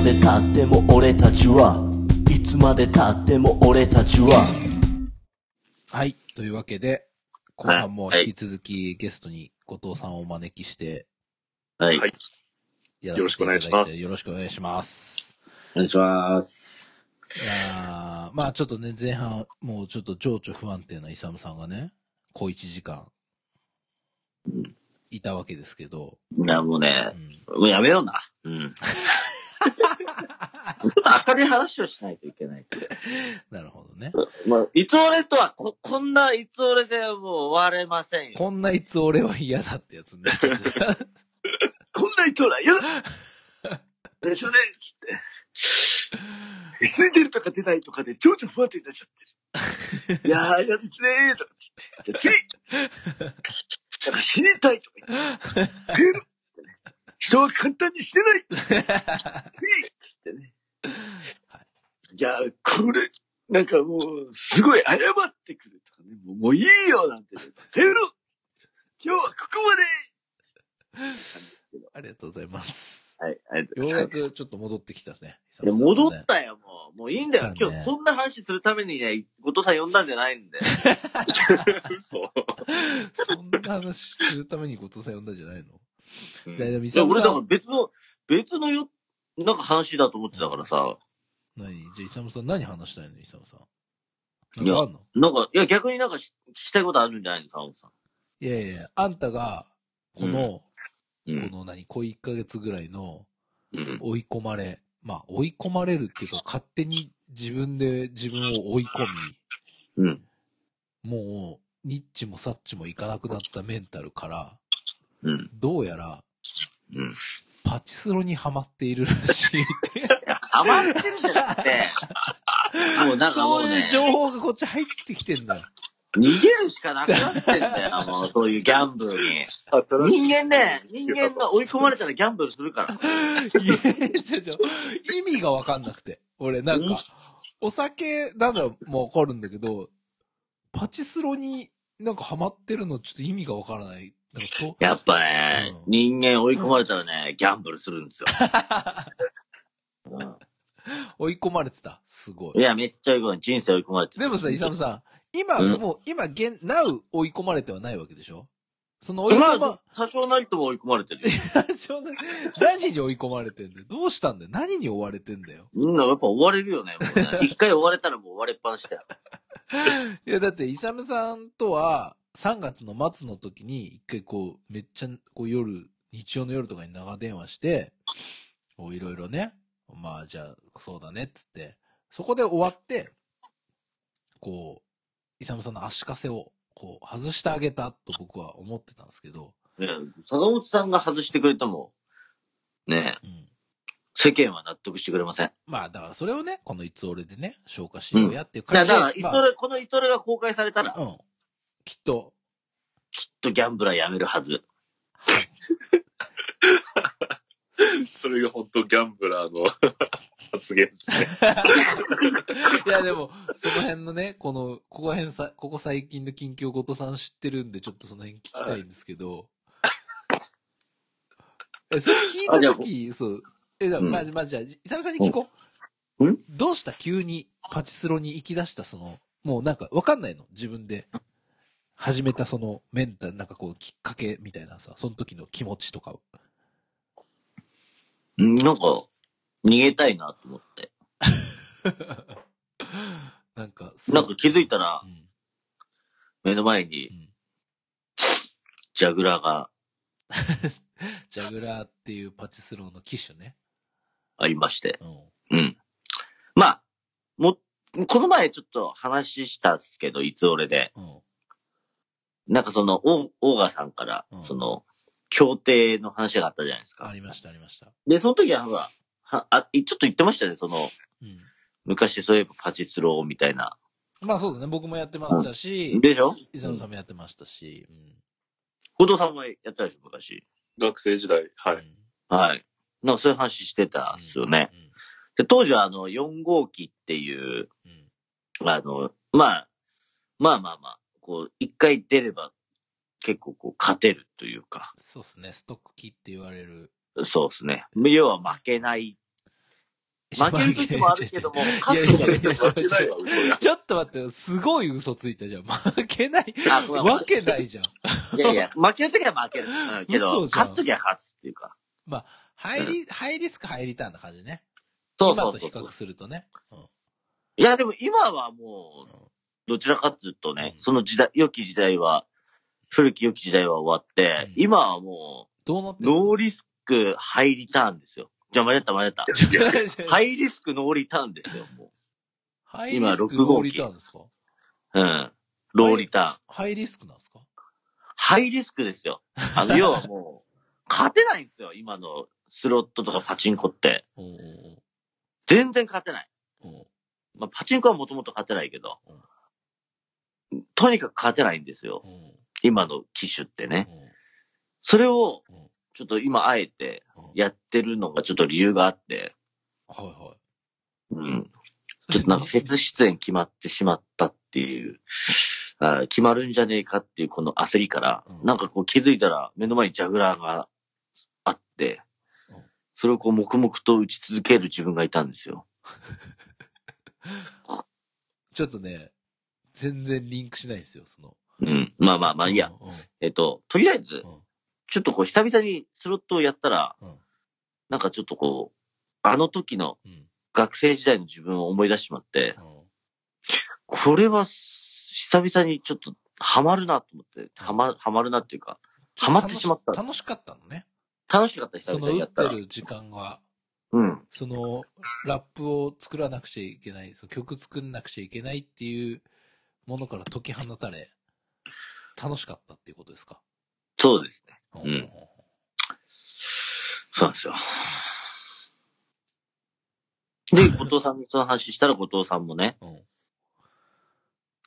までたっても俺たちはいつまでたっても俺たちは。はい、というわけで後半も引き続きゲストに後藤さんをお招きして、はい、よろしくお願いします。よろしくお願いします。お願いします。いやまあちょっとね前半もうちょっと情緒不安定なイサムさんがね小1時間いたわけですけど。いやもうね、もうやめような。うん。ちょっと明るい話をしないといけない。なるほどね。まあ、いつ俺とはこんない つ俺でもう終われませんよ。こんないつ俺は嫌だってやつになっちゃってさ。こんないつ俺は嫌だでしょねつって。住んでるとか出ないとかで情緒不安定になっちゃってる。いやー、嫌ですねーとかって言って。じゃあ次なんか死にたいとか言って。人は簡単にしてないってね。いや、これ、なんかもう、すごい謝ってくるとかね。もういいよなんて、ね。ヘロ今日はここまでありがとうございます。はい、ありがとうございます。ようやくちょっと戻ってきたね。ね戻ったよ、もう。もういいんだよ。ね、今日、そんな話するためにね、後藤さん呼んだんじゃないんで。嘘。そんな話するために後藤さん呼んだんじゃないのうん、いや俺だから別のよなんか話だと思ってたからさ。何じゃあイサムさん何話したいのイサムさん。なんかあんの？なんかいや逆になんか聞きたいことあるんじゃないのイサムさん。いやいやあんたがこの何小1ヶ月ぐらいの追い込まれ、うん、まあ追い込まれるっていうか勝手に自分で自分を追い込み、うん、もうニッチもサッチもいかなくなったメンタルから。うん、どうやら、うん、パチスロにハマっているらしいって。ハマってるじゃなくてもうなんかもう、ね、そういう情報がこっち入ってきてんだよ。逃げるしかなくなってんだよ、もうそういうギャンブルに。人間が追い込まれたらギャンブルするから。いや、意味がわかんなくて。俺なんか、お酒ならもわかるんだけど、パチスロになんかハマってるのちょっと意味がわからない。やっぱね、うん、人間追い込まれたらね、ギャンブルするんですよ。うん、追い込まれてたすごい。いや、めっちゃ追い込まれて人生追い込まれてた。でもさ、イサムさん、今、うん、もう、今、now追い込まれてはないわけでしょその追い込まれ、まあ、多少なりとも追い込まれてる。何に追い込まれてんだよどうしたんだよ何に追われてんだようん、やっぱ追われるよね。もうね一回追われたらもう追われっぱなしだよ。いや、だって、イサムさんとは、3月の末の時に一回こうめっちゃこう夜日曜の夜とかに長電話していろいろねまあじゃあそうだねっつってそこで終わってこうイサムさんの足かせをこう外してあげたと僕は思ってたんですけど坂本さんが外してくれてもねえ、うん、世間は納得してくれませんまあだからそれをねこのいつ俺でね消化しようやっていう感じで、うん、だから、まあ、このいつ俺が公開されたら、うんきっとギャンブラーやめるはず。それが本当ギャンブラーの発言ですね。いやでもその辺のねここ最近の近況後藤さん知ってるんでちょっとその辺聞きたいんですけど。それ聞いた時そうまあじゃあイサムさんに聞こう。うん？どうした急にパチスロに行き出したそのもうなんかわかんないの自分で。始めたそのメンタル、なんかこうきっかけみたいなさ、その時の気持ちとか。なんか、逃げたいなと思って。なんか気づいたら、うん、目の前に、うん、ジャグラーが。ジャグラーっていうパチスローの機種ね。ありまして。うん。まあ、この前ちょっと話したんですけど、いつ俺で。うんなんかその、オーガさんから、その、協定の話があったじゃないですか。ありました、ありました。で、その時は、ほら、ちょっと言ってましたね、その、うん、昔そういえばパチスローみたいな。まあそうですね、僕もやってましたし、うん、でしょ？伊沢さんもやってましたし、後藤さんもやってたでしょ、昔。学生時代、はい。はい。なんかそういう話してたんですよね。うんうんうん、で当時は、4号機っていう、うん、まあ、こう一回出れば結構こう勝てるというか。そうですね。ストック機って言われる。そうですね。要は負けない負ける時もあるけども、勝つ時は負けないわ、嘘が。ちょっと待って、すごい嘘ついたじゃん。負けない、わけないじゃん。いやいや、負ける時は負ける。けど、勝つ時は勝つっていうか。まあ、ハイリスク、ハイリターンな感じね。そうそうそうそう。今と比較するとね。うん、いや、でも今はもう、どちらかというとね、うん、その時代、良き時代は、古き良き時代は終わって、うん、今はもう、どうなってんの？ノーリスク、ハイリターンですよ。じゃあ、間違った。ハイリスクノーリターンですよ、もう。ハイリスクノーリターンですか？うん。ローリターン。ハイリスクなんですか？ハイリスクですよ。要はもう、勝てないんですよ、今のスロットとかパチンコって。全然勝てない。まあ、パチンコはもともと勝てないけど、とにかく勝てないんですよ。今の機種ってね。それを、ちょっと今あえてやってるのがちょっと理由があって。はいはい。うん。ちょっとなんかフェス出演決まってしまったっていう、決まるんじゃねえかっていうこの焦りから、なんかこう気づいたら目の前にジャグラーがあって、それをこう黙々と打ち続ける自分がいたんですよ。ちょっとね、全然リンクしないんですよ、その。うん。まあまあまあ、いや。とりあえず、ちょっとこう久々にスロットをやったら、なんかちょっとこう、あの時の学生時代の自分を思い出してしまって、これは久々にちょっとハマるなと思って、ハマるなっていうか、ハマってしまった。楽しかったのね。楽しかった、久々にやったら。その打ってる時間が、うん。その、ラップを作らなくちゃいけない、その曲作んなくちゃいけないっていうものから解き放たれ、楽しかったっていうことですか？そうですね。うん。そうなんですよ。で、後藤さんにその話したら、後藤さんもね。うん、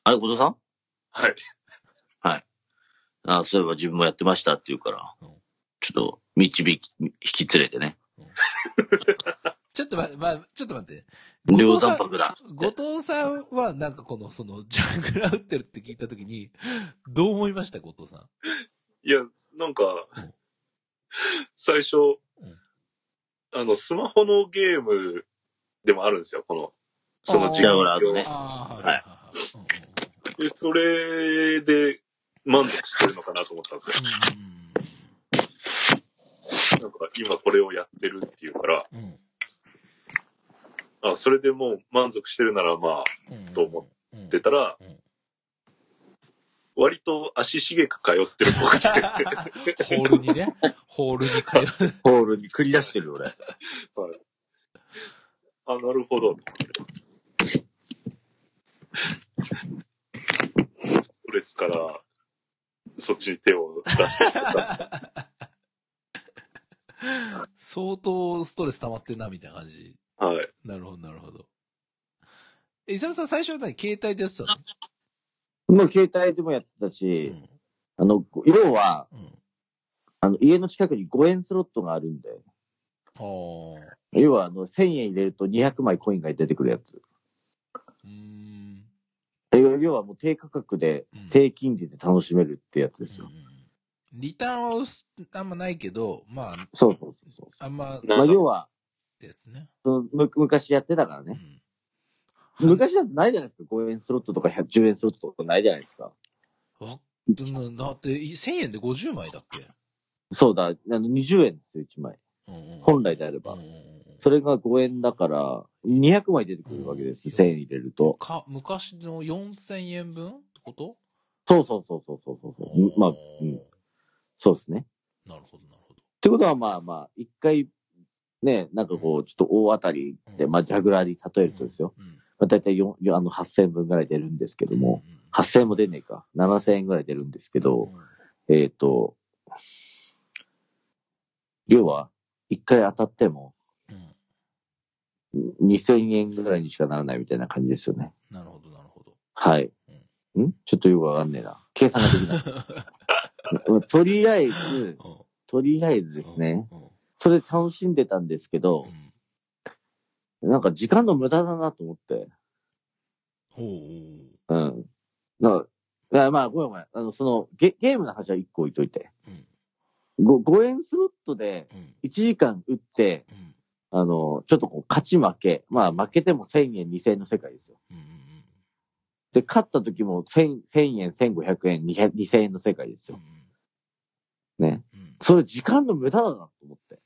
あれ、後藤さん？はい。はい。あ、そういえば自分もやってましたって言うから、ちょっと、引き連れてね。ちょっと待って、後藤さん、後藤さんはなんかこの、その、ジャングラー打ってるって聞いたときに、どう思いました、後藤さん？いや、なんか、最初、スマホのゲームでもあるんですよ、この、その時間を。はい。それで満足してるのかなと思ったんですよ。なんか、今これをやってるっていうから、あ、それでもう満足してるならまあ、と思ってたら、割と足しげく通ってる子が来てホールにね。ホールに繰り出してる俺。はい。あ、なるほど。それから、そっちに手を出してた。相当ストレス溜まってんな、みたいな感じ。はい。なるほど、なるほど。イサムさん最初は何、携帯でやってたの？もう携帯でもやってたし、要は、家の近くに5円スロットがあるんだよ。要は、1000円入れると200枚コインが出てくるやつ。要はもう低価格で、低金利で楽しめるってやつですよ。リターンはあんまないけど、まあ、そう。あんま、要は、ってやつね。昔やってたからね。昔だってないじゃないですか。5円スロットとか10円スロットとかないじゃないですか。あ、でもだって1000円で50枚だっけ？そうだ。20円ですよ、1枚。本来であれば。それが5円だから、200枚出てくるわけです。1000円入れると。昔の4000円分ってこと？そう。まあ、うん。そうですね。なるほど。ってことはまあ、一回、ね、なんかこう、ちょっと大当たりで、まあ、ジャグラーに例えるとですよ。だいたい8000分ぐらい出るんですけども、8000も出ねえか、7000円ぐらい出るんですけど、要は、一回当たっても、2000円ぐらいにしかならないみたいな感じですよね。なるほど。はい。ちょっとよくわかんねえな。計算ができない。とりあえずですね、それ楽しんでたんですけど、なんか時間の無駄だなと思って。うん。まあ、ごめん。ゲームの話は一個置いといて。5円スロットで1時間打って、ちょっとこう勝ち負け、まあ負けても1000円2000円の世界ですよ。うんうんうん、で、勝った時も1000円1500円2000円の世界ですよ。うんうん、ね、うん。それ時間の無駄だなと思って。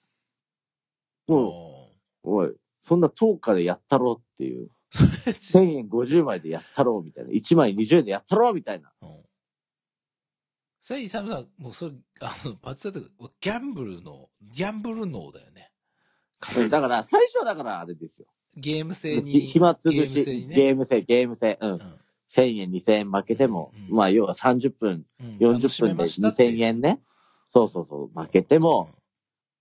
もう、おい、そんな10日でやったろうっていう。1000円50枚でやったろうみたいな。1枚20円でやったろうみたいな。うん、それ、イサムさん、もうそれ、バツだったけど、ギャンブル脳だよね。だから、最初はだからあれですよ。ゲーム性に。暇つぶし、ゲーム性。うん。うん、1000円、2000円負けても、うんうん、まあ、要は30分、うん、40分で2000円ね。そう、負けても、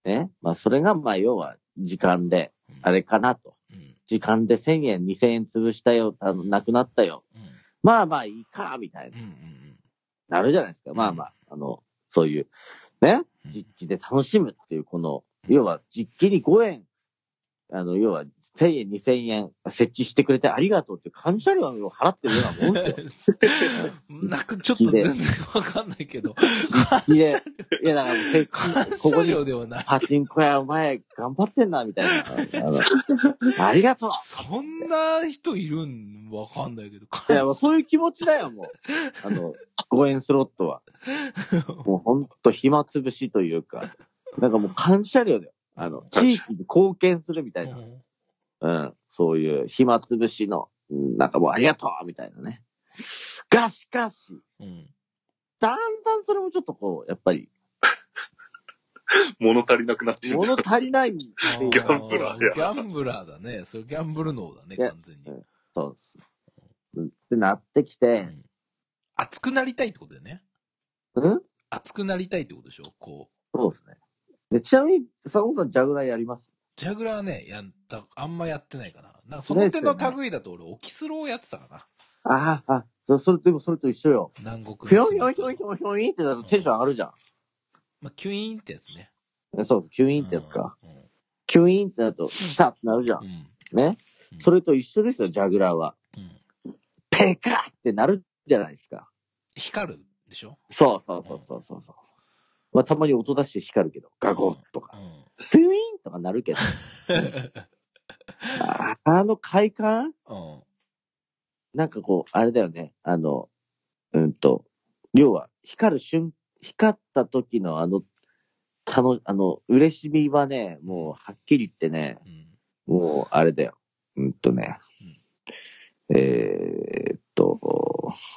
うん、ね。まあ、それが、まあ、要は、時間で、あれかなと、うん。時間で1000円、2000円潰したよ、なくなったよ。うん、まあ、いいか、みたいな、うんうんうん。なるじゃないですか。まあ、そういう、ね。実機で楽しむっていう、この、要は、実機に5円、要は、1000円、2000円設置してくれてありがとうって感謝料を払ってるようなもんですよ。なんかちょっと全然わかんないけど。いや、だから、感謝料ではない。パチンコ屋お前頑張ってんな、みたいな。ありがとう。そんな人いるんわかんないけど。いや、そういう気持ちだよ、もう。5円スロットは。もうほんと暇つぶしというか。なんかもう感謝料だよ。地域に貢献するみたいな。うん。そういう暇つぶしの、なんかもうありがとうみたいなね。がしかし、うん、だんだんそれもちょっとこう、やっぱり。物足りなくなってる。物足りない。ギャンブラー。ギャンブラーだね。それギャンブル脳だね、完全に。うん、そうです。ってなってきて、うん。熱くなりたいってことだよね。うん？熱くなりたいってことでしょ？こう。そうですね。でちなみに、坂本さん、ジャグラーやります？ジャグラーね、あんまやってないかな。なんかその手の類だと俺、オキスロをやってたかな。あ、それと一緒よ。南国の。ひょいってなるとテンション上がるじゃん。まあ、キュイーンってやつね。そう、キュイーンってやつか。うん、キュイーンってなると、来たってなるじゃん。うん、ね、うん。それと一緒ですよ、ジャグラーは。うん、ペカってなるじゃないですか。光るでしょ？そう。まあ、たまに音出して光るけど、ガゴッとか、ピュイーンとかなるけど、快感、うん、なんかこう、あれだよね、要は、光った時の嬉しみはね、もう、はっきり言ってね、うん、もう、あれだよ、うん、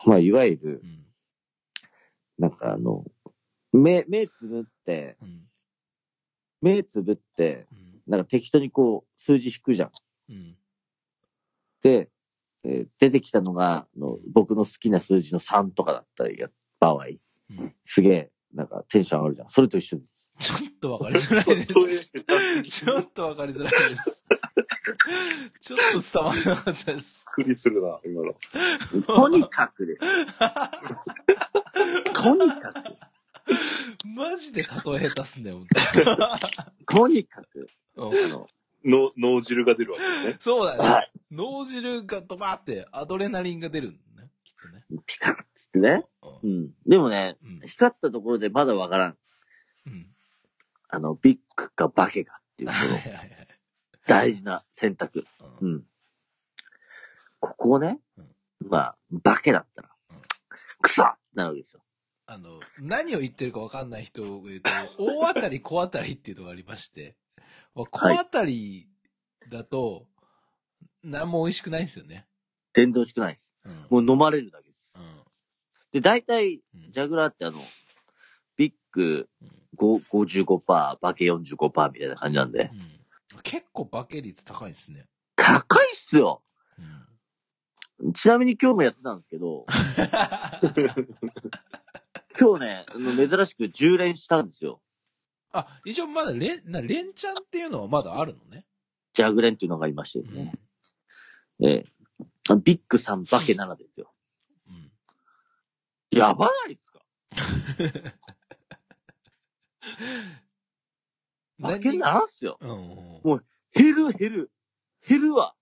まあ、いわゆる、うん、なんか目つぶって、なんか適当にこう、数字引くじゃん。うん、で、出てきたのが僕の好きな数字の3とかだったりや場合、うん、すげえ、なんかテンション上がるじゃん。それと一緒です。ちょっとわかりづらいです。ちょっと伝わらなかったです。びっくりするな、今の。とにかくです。とにかく。マジで例え下手すんだよ、とにかく。脳汁が出るわけですね。そうだね。はい、脳汁がドバーってアドレナリンが出るんだね、きっとね。ピカッつってね。うん。でもね、うん、光ったところでまだわからん。うん。ビッグかバケかっていうところ。大事な選択。うん。うん、ここをね、うん、まあ、バケだったら、うん、クソってなるわけですよ。何を言ってるか分かんない人を言うと、大当たり小当たりっていうのがありまして、小当たりだと、何も美味しくないんですよね。全然美味しくないです。うん、もう飲まれるだけです。うん、で、大体、ジャグラーってビッグ55%、バケ 45% みたいな感じなんで、うん。結構バケ率高いですね。高いっすよ、うん、ちなみに今日もやってたんですけど、今日ね、珍しく10連したんですよ。あ、一応まだ連チャンっていうのはまだあるのね。ジャグレンっていうのがありましてですね。うん、ビッグ3バケ7ですよ。うん。やばないっすかバケ7っすよ。うん、もう、減るわ。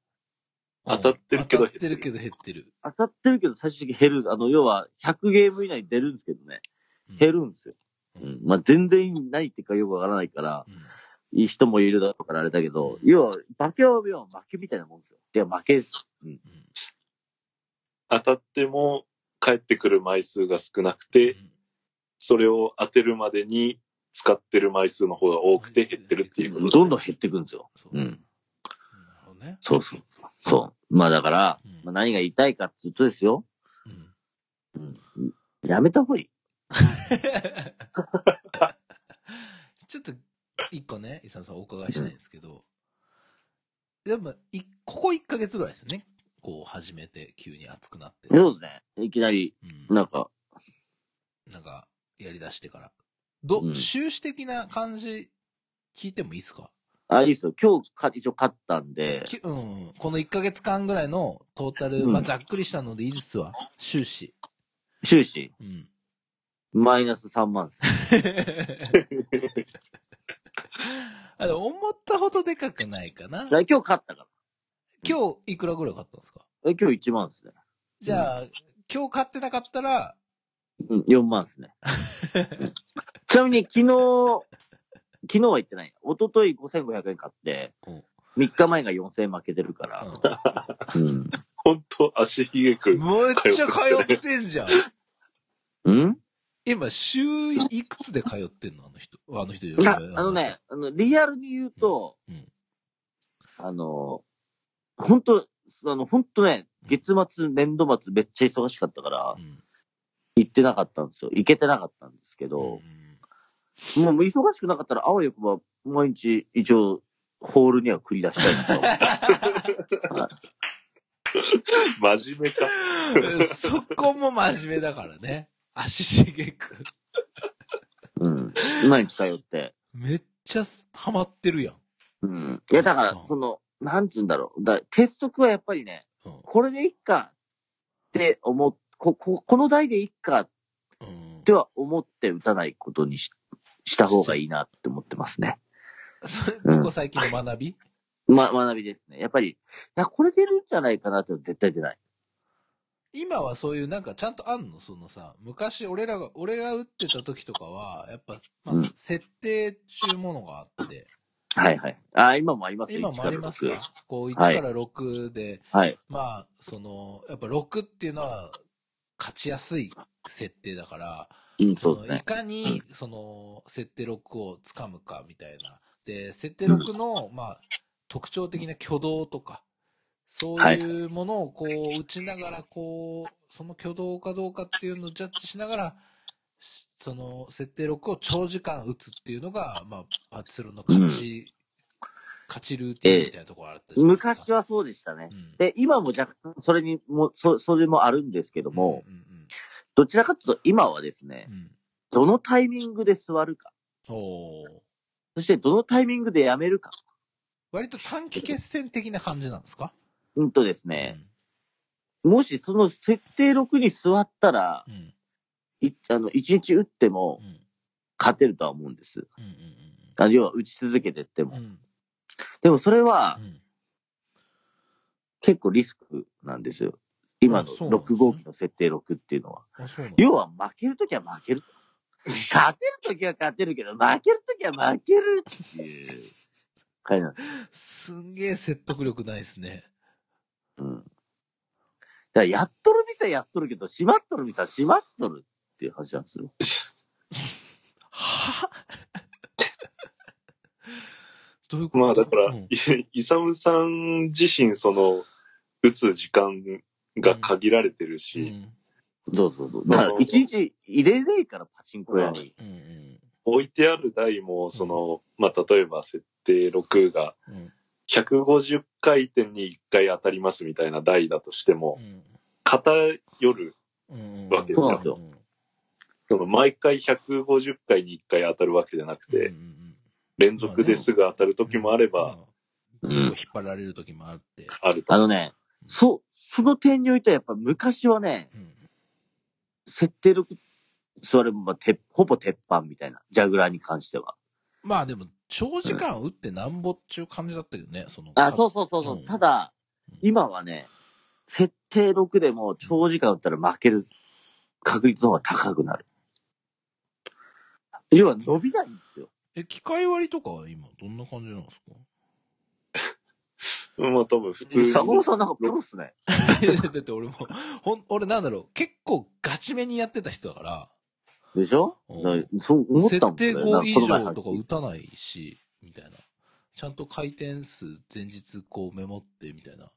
当たってるけど減ってる。当たってるけど最終的に減る。要は100ゲーム以内に出るんですけどね。減るんですよ。うん。まあ、全然意味ないっていうかよくわからないから、いい人もいるだろうからあれだけど、要は、馬鏡は負けみたいなもんですよ。いや、負け、うん。当たっても帰ってくる枚数が少なくて、うん、それを当てるまでに使ってる枚数の方が多くて減ってるっていうことですね。どんどん減っていくんですよ。そう。うん。ね、そうそう。そう。まあだから、うん、まあ、何が言いたいかっていうとですよ。うん。うん、やめた方がいい。ちょっと、一個ね、勇さんお伺いしたいんですけど、やっぱ、ここ1ヶ月ぐらいですよね。こう、始めて、急に熱くなって。そうですね。いきなり、うん、なんか、やり出してから。うん、終始的な感じ、聞いてもいいですか？あ、いいですよ。今日一応勝ったんで。うん。この1ヶ月間ぐらいのトータル、うん、まあ、ざっくりしたのでいいですわ。終始。うん。マイナス3万です。思ったほどでかくないかな。じゃあ今日勝ったから。今日いくらぐらい勝ったんですか？今日1万ですね。じゃあ、うん、今日勝ってなかったら、うん、4万ですね。ちなみに昨日は行ってない。一昨日5500円買って、うん、3日前が4000円負けてるから。うん。ほんと足ひげくる。めっちゃ通ってんじゃん。ん？今、週いくつで通ってんの？あの人じゃない。リアルに言うと、うんうん、ほんとね、月末、年度末めっちゃ忙しかったから、うん、行ってなかったんですよ。行けてなかったんですけど、うん、もう忙しくなかったら、あわよくば、毎日一応、ホールには繰り出したいなと。真面目か。そこも真面目だからね。足しげく。うん。毎日通って。めっちゃハマってるやん。うん。いや、だから、なんて言うんだろう。鉄則はやっぱりね、うん、これでいっかってこの台でいっかっては思って打たないことにした方がいいなって思ってますね。それ、ここ最近の学び、うん、学びですね。やっぱり、これ出るんじゃないかなって絶対出ない。今はそういうなんかちゃんとあんの？そのさ、昔俺が打ってた時とかは、やっぱ、まあ、設定っちゅうものがあって。うん、はいはい。あ、今もありますよ。今もありますか？こう、1から6で、はい、まあ、やっぱ6っていうのは、勝ちやすい設定だから、うん、そうですね。いかに、設定6をつかむか、みたいな。で、設定6の、うん、まあ、特徴的な挙動とか、そういうものをこう打ちながらこうその挙動かどうかっていうのをジャッジしながらその設定6を長時間打つっていうのがまあバチロンの勝ちルーティンみたいなところあったじゃないですか。昔はそうでしたね。うん、で今も若干それもあるんですけども、うんうんうん、どちらかというと今はですね、うん、どのタイミングで座るか、そしてどのタイミングでやめるか、割と短期決戦的な感じなんですか？うんとですね、うん、もしその設定6に座ったら、うん、1日打っても勝てるとは思うんです。うんうんうん、要は打ち続けてっても。うん、でもそれは、うん、結構リスクなんですよ。今の6号機の設定6っていうのは。要は負けるときは負ける。勝てるときは勝てるけど、負けるときは負けるっていう感じなんです。すんげえ説得力ないですね。うん。だからやっとる店はやっとるけど、閉まっとる店は閉まっとるっていう話なんですよ。はどういうこと？まあだから、うん、イサムさん自身、打つ時間が限られてるし。うん、どうぞ。だから一日入れねえから、パチンコ屋に。うんうん、置いてある台も、まあ例えば設定6が、うん150回転に1回当たりますみたいな台だとしても、うん、偏るわけですよ、うん、毎回150回に1回当たるわけじゃなくて、うん、連続ですぐ当たる時もあれば、うんうん、引っ張られる時もあってその点においてはやっぱ昔はね、うん、設定力それもほぼ鉄板みたいなジャグラーに関してはまあでも長時間打ってなんぼっちゅう感じだったよね、うん、そうそう、うん、ただ、今はね、設定6でも長時間打ったら負ける確率の方が高くなる。要は伸びないんですよ。機械割りとかは今どんな感じなんですか？まあ多分普通に。佐野さんなんかプロっすね。だって俺も、俺なんだろう、結構ガチめにやってた人だから。でしょ？そう思ったもんね。設定5以上とか打たないし、みたいな。ちゃんと回転数前日こうメモって、みたいな。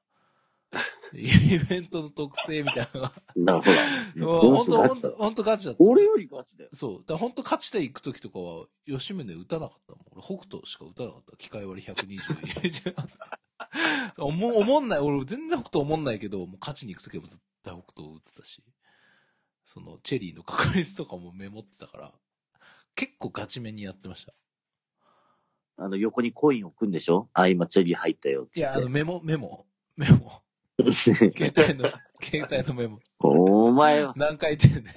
イベントの特性みたいな。なるほど。ほんとガチだった。俺よりガチだよ。そう。だほんと勝ちていくときとかは、吉宗打たなかったもん。俺北斗しか打たなかった。機械割り120で。思んない。俺全然北斗思んないけど、もう勝ちに行くときは絶対北斗を打ってたし。その、チェリーの確率とかもメモってたから、結構ガチめにやってました。横にコインを置くんでしょ？あ、今チェリー入ったよって。いや、メモ。携帯のメモ。お前は。何回言ってんねん。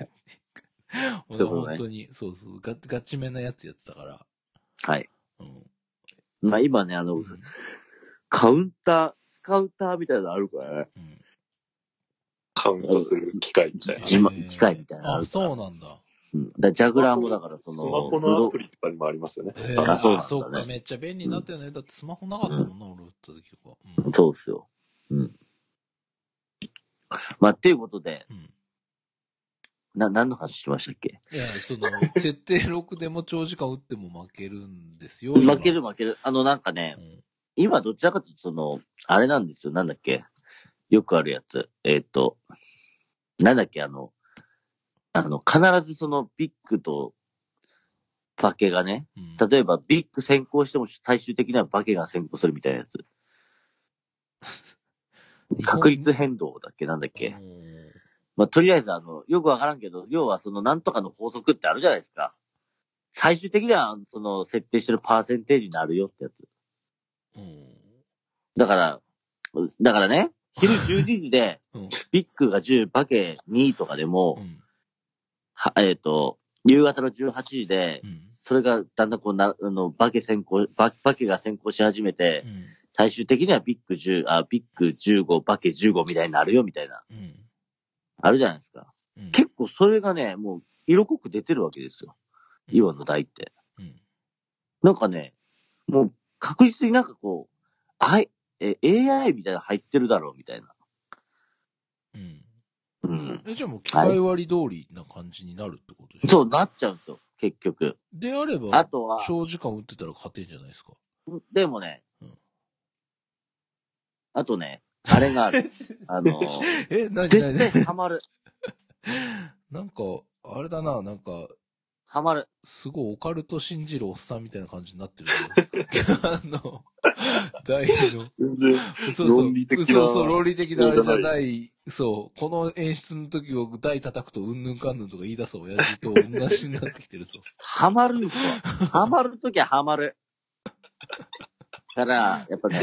本当に、そうそう、ガチめなやつやってたから。はい。うん、まあ今ね、うん、スカウターみたいなのあるからね。うん、カウントする機械みたいな。機械みたいな。あ、そうなんだ。うん、だジャグラーもだからその。スマホのアプリとかにもありますよね。あ、そうか、めっちゃ便利になったよね。うん、だってスマホなかったもんな、俺打った時とか。うん、そうっすよ。うん。まあ、っていうことで、うん、何の話しましたっけ？いや、その、設定6でも長時間打っても負けるんですよ。負ける。なんかね、うん、今どちらかというと、その、あれなんですよ、なんだっけ、よくあるやつ。なんだっけ、必ずそのビッグとバケがね、うん、例えばビッグ先行しても最終的にはバケが先行するみたいなやつ。確率変動だっけなんだっけ、まあ、とりあえずよくわからんけど、要はそのなんとかの法則ってあるじゃないですか。最終的にはその設定してるパーセンテージになるよってやつ。だからね、昼12時で、ビッグが10、バケ2とかでも、うん、夕方の18時で、うん、それがだんだんこうな、バケが先行し始めて、うん、最終的にはビッグ15、バケ15みたいになるよみたいな。うん、あるじゃないですか、うん。結構それがね、もう色濃く出てるわけですよ。うん、今の台って、うん。なんかね、もう確実になんかこう、AI みたいなの入ってるだろうみたいな。うん。うん。じゃあもう機械割り通りな感じになるってことですか？そう、なっちゃうんですよ、結局。であれば、あとは、長時間打ってたら勝てんじゃないですか。でもね、あとね、あれがある。絶対ハマる。なんか、あれだな、なんか、ハマる。すごいオカルト信じるおっさんみたいな感じになってる。大の。そう、論理的なあれじゃない。そう、この演出の時を台叩くとうんぬんかんぬんとか言い出す親父と同じになってきてるぞ。ハマるんすよ。ハマるときはハマる。だから、やっぱね、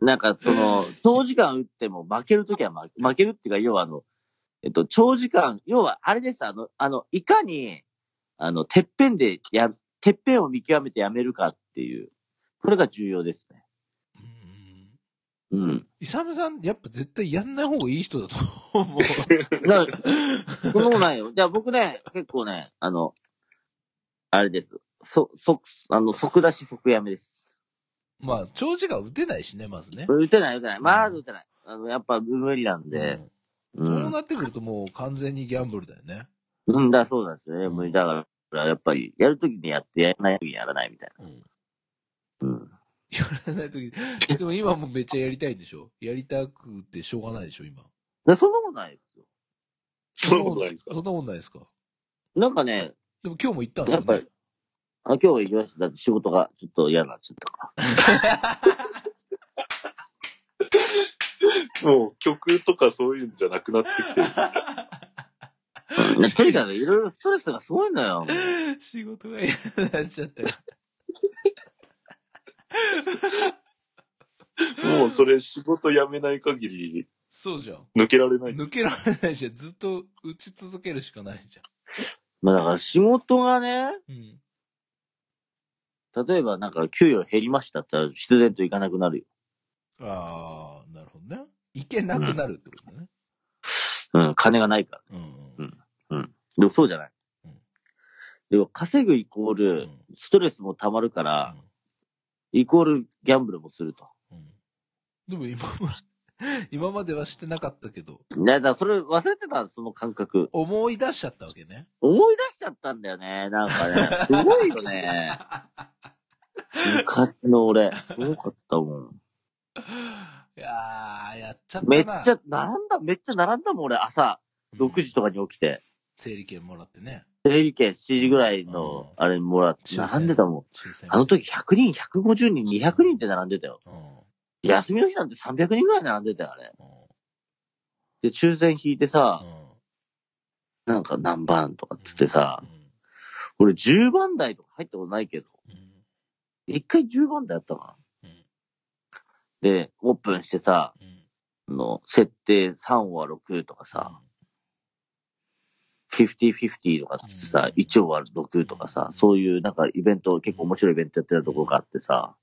なんかその、長時間打っても負けるときは負けるっていうか、要は長時間、要はあれです、いかに、てっぺんを見極めてやめるかっていう、これが重要ですね。うん。イサムさん、やっぱ絶対やんない方がいい人だと思う。そうもないよ。じゃあ僕ね、結構ね、あれです。即出し即やめです。まあ、長時間打てないしね、まずね。打てない。まず打てない。やっぱ無理なんで。うん。そうなってくるともう完全にギャンブルだよね。うんだ、そうなんですよね。無理だから、やっぱり、やるときにやって、やらないときにやらないみたいな。うん。うん。やらないときに。でも今もめっちゃやりたいんでしょ？やりたくてしょうがないでしょ、今。そんなことないですよ。そんなことないですか。なんかね。でも今日も行ったんですよね。今日行きました。だって仕事がちょっと嫌になっちゃったから。もう曲とかそういうんじゃなくなってきてる。とにかくいろいろストレスがすごいんだよ。仕事が嫌になっちゃったから。もうそれ仕事辞めない限り。そうじゃん。抜けられないじゃん。ずっと打ち続けるしかないじゃん。まあだから仕事がね。うん。例えばなんか給与減りましたって言ったら自然と行かなくなるよ。ああ、なるほどね。行けなくなるってことね。うん、金がないからね。うん。うん。でもそうじゃない。うん、でも稼ぐイコール、ストレスもたまるから、うん、イコールギャンブルもすると。うん、でも今まではしてなかったけど。ね、だからそれ忘れてた、その感覚。思い出しちゃったわけね。思い出しちゃったんだよね、なんかね。すごいよね。昔の俺、すごかったもん。いやー、やっちゃったな。めっちゃ並んだ、もん俺、朝、6時とかに起きて。整理券もらってね。整理券7時ぐらいの、あれもらって、並んでたもん。あの時100人、150人、200人って並んでたよ。休みの日なんて300人ぐらい並んでたよ、あれ。で、抽選引いてさ、なんか何番とかつってさ、俺10番台とか入ったことないけど、一回10番台やったかな。で、オープンしてさ、設定3は6とかさ、50-50 とかつってさ、1は6とかさ、そういうなんかイベント、結構面白いイベントやってるところがあってさ、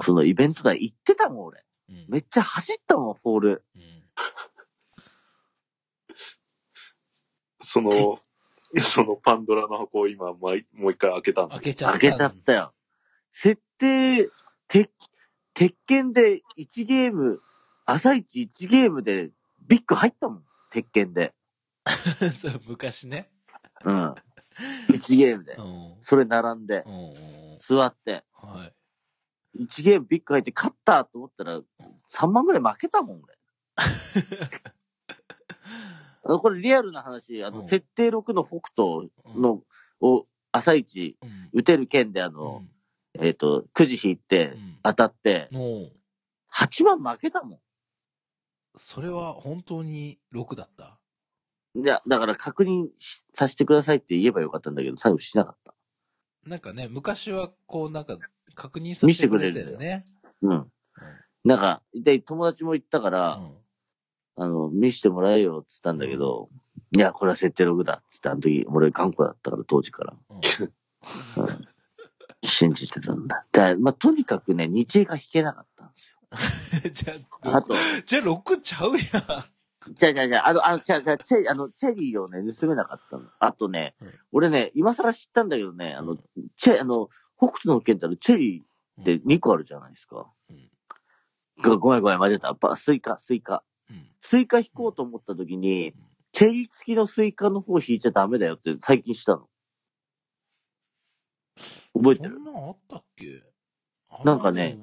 そのイベント台行ってたもん俺、めっちゃ走ったもんフォール、そのパンドラの箱を今もう一回開けたんですよ。開けちゃったよ。設定鉄拳で1ゲーム朝一1ゲームでビッグ入ったもん鉄拳で。そう昔ね。うん。1ゲームでそれ並んで座って。はい。1ゲームビッグ入って勝ったと思ったら3万ぐらい負けたもん俺。これリアルな話、設定6の北斗のを朝一打てる剣でくじ引いて当たって8万負けたもん。それは本当に6だった？いや、だから確認させてくださいって言えばよかったんだけど最後しなかった。なんかね、昔はこうなんか確認させてくれてるね。うん。なんか、友達も言ったから、見してもらえよって言ったんだけど、いや、これは設定ログだって言って、あの時、俺頑固だったから、当時から。信じてたんだ。まあ、とにかくね、日英が弾けなかったんですよ。じゃあ、6ちゃうやん。チェリーをね、盗めなかったの。あとね、俺ね、今更知ったんだけどね、北斗の剣ってチェリーって2個あるじゃないですか。ごめん、間違えた。スイカ。スイカ引こうと思った時に、チェリー付きのスイカの方引いちゃダメだよって最近したの。覚えてる？そんなんあったっけ？なんかね、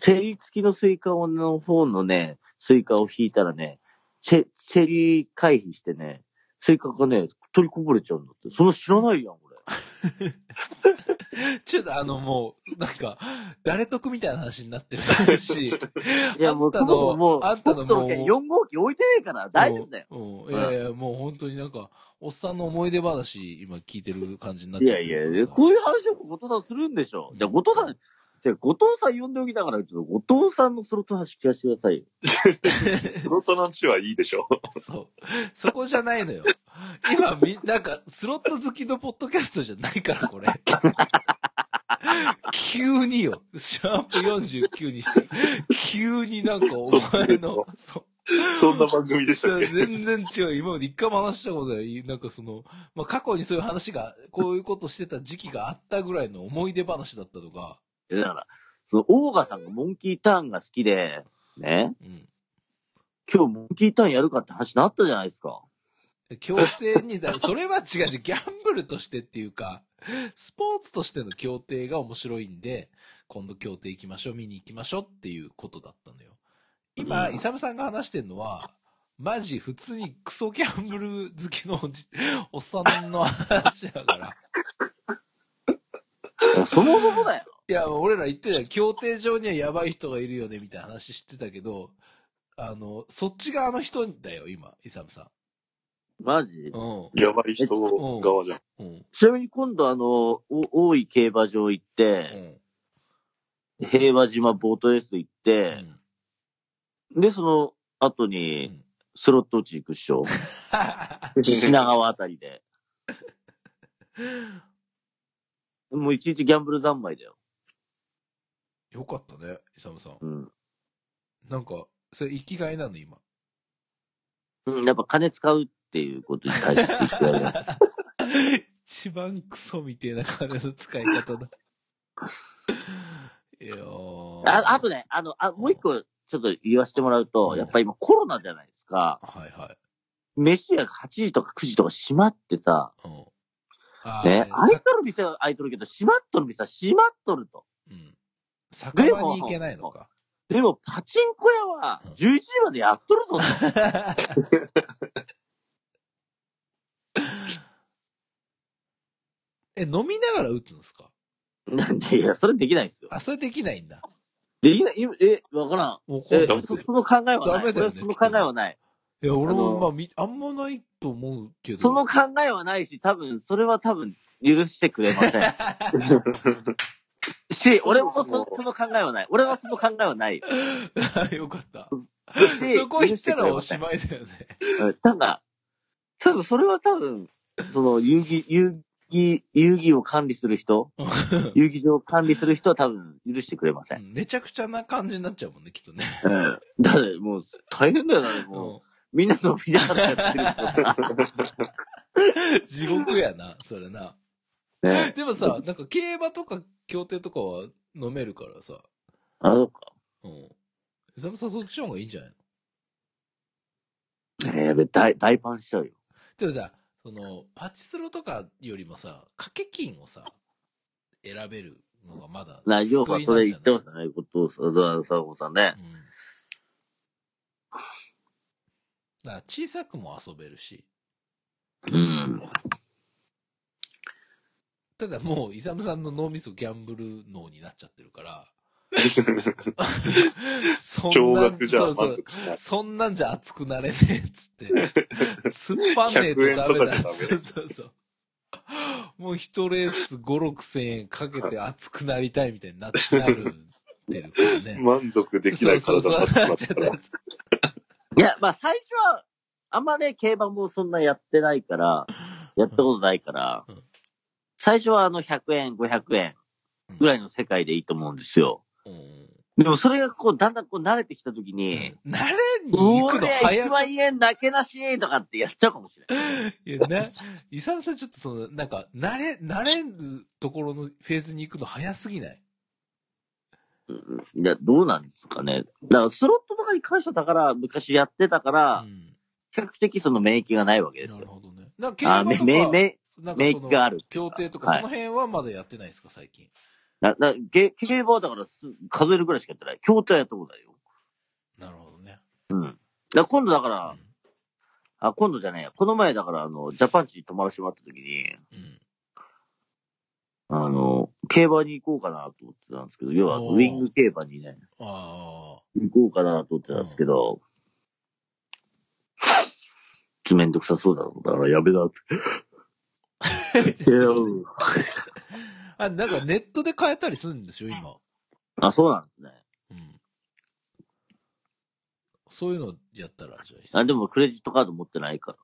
チェリー付きのスイカの方のね、スイカを引いたらね、チェリー回避してね、スイカがね、取りこぼれちゃうんだって。そんな知らないやん、俺。ちょっともうなんか誰得みたいな話になってるし、いやもう4号機置いてねえから大丈夫だよ。いやもう本当になんかおっさんの思い出話今聞いてる感じになっちゃって。いやこういう話を後藤さんするんでしょ。じゃあ後藤さん呼んでおきながらちょっと後藤さんのその話聞かせてくださいよ。その話はいいでしょ。そうそこじゃないのよ。今なんかスロット好きのポッドキャストじゃないからこれ。急によシャープ49にして急になんかお前のそんな番組でしたっけ？全然違う。今まで一回も話したことない。なんかまあ、過去にそういう話がこういうことしてた時期があったぐらいの思い出話だったとか。だから、オーガさんがモンキーターンが好きで、ね。うん、今日モンキーターンやるかって話になったじゃないですか。協定に、それは違うし、ギャンブルとしてっていうか、スポーツとしての協定が面白いんで、今度協定行きましょう、見に行きましょうっていうことだったのよ。今、イサムさんが話してるのは、マジ普通にクソギャンブル好きのおっさんの話だから。そもそもだよ。いや、俺ら言ってたよ。協定上にはやばい人がいるよね、みたいな話してたけど、そっち側の人だよ、今、イサムさん。マジ？うん。やばい人側じゃん。うん。ちなみに今度大井競馬場行って、平和島ボートレース行って、で、その後に、スロット打ち行くっしょ。品川あたりで。もう一日ギャンブル三昧だよ。よかったね、イサムさん。うん。なんか、それ生きがいなの、今。やっぱ金使うっていうことに対して生きがいなの。一番クソみてえな金の使い方だ。いやあとね、もう一個ちょっと言わせてもらうと、やっぱり今コロナじゃないですか。はいはい。飯屋が8時とか9時とか閉まってさ、ね、開いとる店は開いとるけど、閉まっとる店は閉まっとると。うん。酒場に行けないのか。でもパチンコ屋は11時までやっとるぞと。飲みながら打つんですか？なんで、いや、それできないですよ。あ、それできないんだ。できない、わからん。もう今度その考えはない。ダメだよね。その考えはない。いや、俺も、まあ、あんまないと思うけど。その考えはないし、それは多分、許してくれません。し、俺もその考えはない。俺はその考えはない。よかった。そこ行ったらおしまいだよね。多分、それは多分、その、遊戯を管理する人遊戯場を管理する人は多分許してくれません。めちゃくちゃな感じになっちゃうもんね、きっとね。だからもう大変だよな、もう。みんな飲みながらやってる。地獄やな、それな。ね、でもさ、なんか競馬とか競艇とかは飲めるからさ。あ、そうか。うん。それ誘っちゃう方がいいんじゃないの？やべ、大パンしちゃうよ。でもさ、そのパチスロとかよりもさ、掛け金をさ選べるのがまだな。要はそれ言ってますね、こと佐藤さんね。うん、だから小さくも遊べるし。うん。ただもうイサムさんの脳みそギャンブル脳になっちゃってるから。そんなんじゃ熱くなれねえっつって突っ張んねえとダメだ。そうもう一レース5,000〜6,000円かけて熱くなりたいみたいになってるからね。満足できないからだなっちゃった。いや、まあ最初はあんまね、競馬もそんなやってないからやったことないから、うん、最初は100円500円ぐらいの世界でいいと思うんですよ。でもそれがこうだんだんこう慣れてきたときに、慣れに行くの早く、1万円だけなしとかってやっちゃうかもしれない。いやね、伊沢さんちょっとそのなんか慣れるところのフェーズに行くの早すぎない？いや、どうなんですかね。だからスロットとかに関してだから昔やってたから、うん、比較的その免疫がないわけですよ。なるほどね。なんか競馬とか免疫がある。競艇とかその辺はまだやってないですか、最近？競馬はだから数えるぐらいしかやってない。競艇やったことないよ。なるほどね。うん。今度だから、うん、今度じゃねえや。この前だから、ジャパンチに泊まらせてもらった時に、うん、競馬に行こうかなと思ってたんですけど、要はウィング競馬にね、あ行こうかなと思ってたんですけど、ちょっとめんどくさそうだろう。だからやべだって。あ、なんかネットで買えたりするんですよ、今。あ、そうなんですね。うん。そういうのやったら、じゃあ。あ、でもクレジットカード持ってないか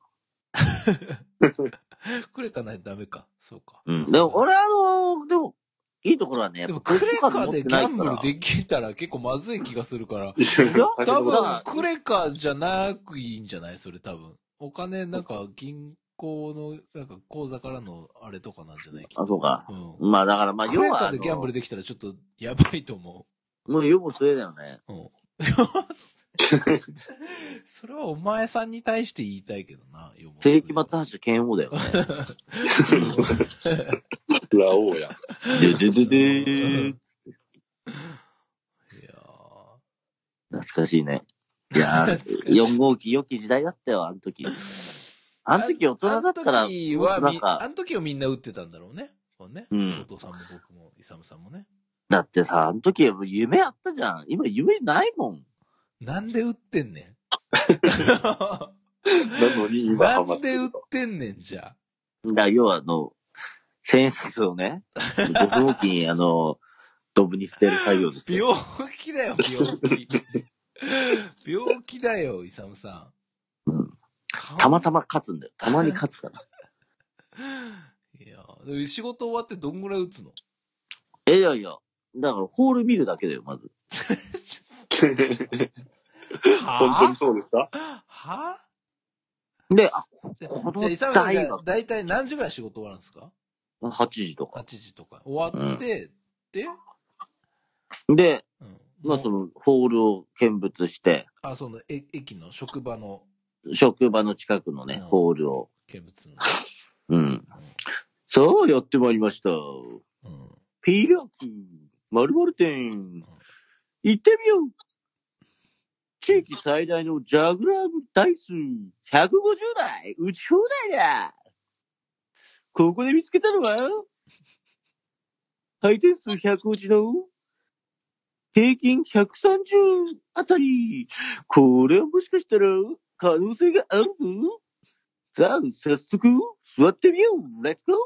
ら。クレカないとダメか。そうか。うん。でも、俺でも、いいところはね。でもクレカでギャンブルできたら結構まずい気がするから。多分、クレカじゃなくいいんじゃない？それ多分。お金、なんか、銀行のなんか口座からのあれとかなんじゃない？あ、そうか。うん、まあだからまあ要はクレカでギャンブルできたらちょっとやばいと思う。もう世も末だよね。うん。それはお前さんに対して言いたいけどな。世紀末発射剣王だよね。ラオウや。いや懐かしいね。いや4号機良き時代だったよ、あの時。あの時大人だったら、あの時をみんな打ってたんだろうね。こうね。うん。お父さんも僕も、イサムさんもね。だってさ、あの時夢あったじゃん。今夢ないもん。なんで打ってんねん。なんで打ってんねんじゃ。だ、要は千円札をね、5号機にドブに捨てる作業ですよ。病気だよ、病気。病気だよ、イサムさん。うん。たまたま勝つんだよ。たまに勝つから。いや、仕事終わってどんぐらい打つの？いやいや、だからホール見るだけだよ、まず。本当にそうですか？はぁ？で、あ、こだいたい何時ぐらい仕事終わるんですか？8時とか。8時とか。終わって、うん、で、うん、まあその、ホールを見物して。あ、その、駅の職場の。職場の近くのね、うん、ホールを。見物の。うん。そう、やってまいりました。うん、ピーラーキー、〇〇店、うん、行ってみよう。地域最大のジャグラー台数150台打ち放題だ。ここで見つけたのは回転数100打ちの平均130あたり。これはもしかしたら可能性があるの？さあ早速座ってみよう。レッツゴー。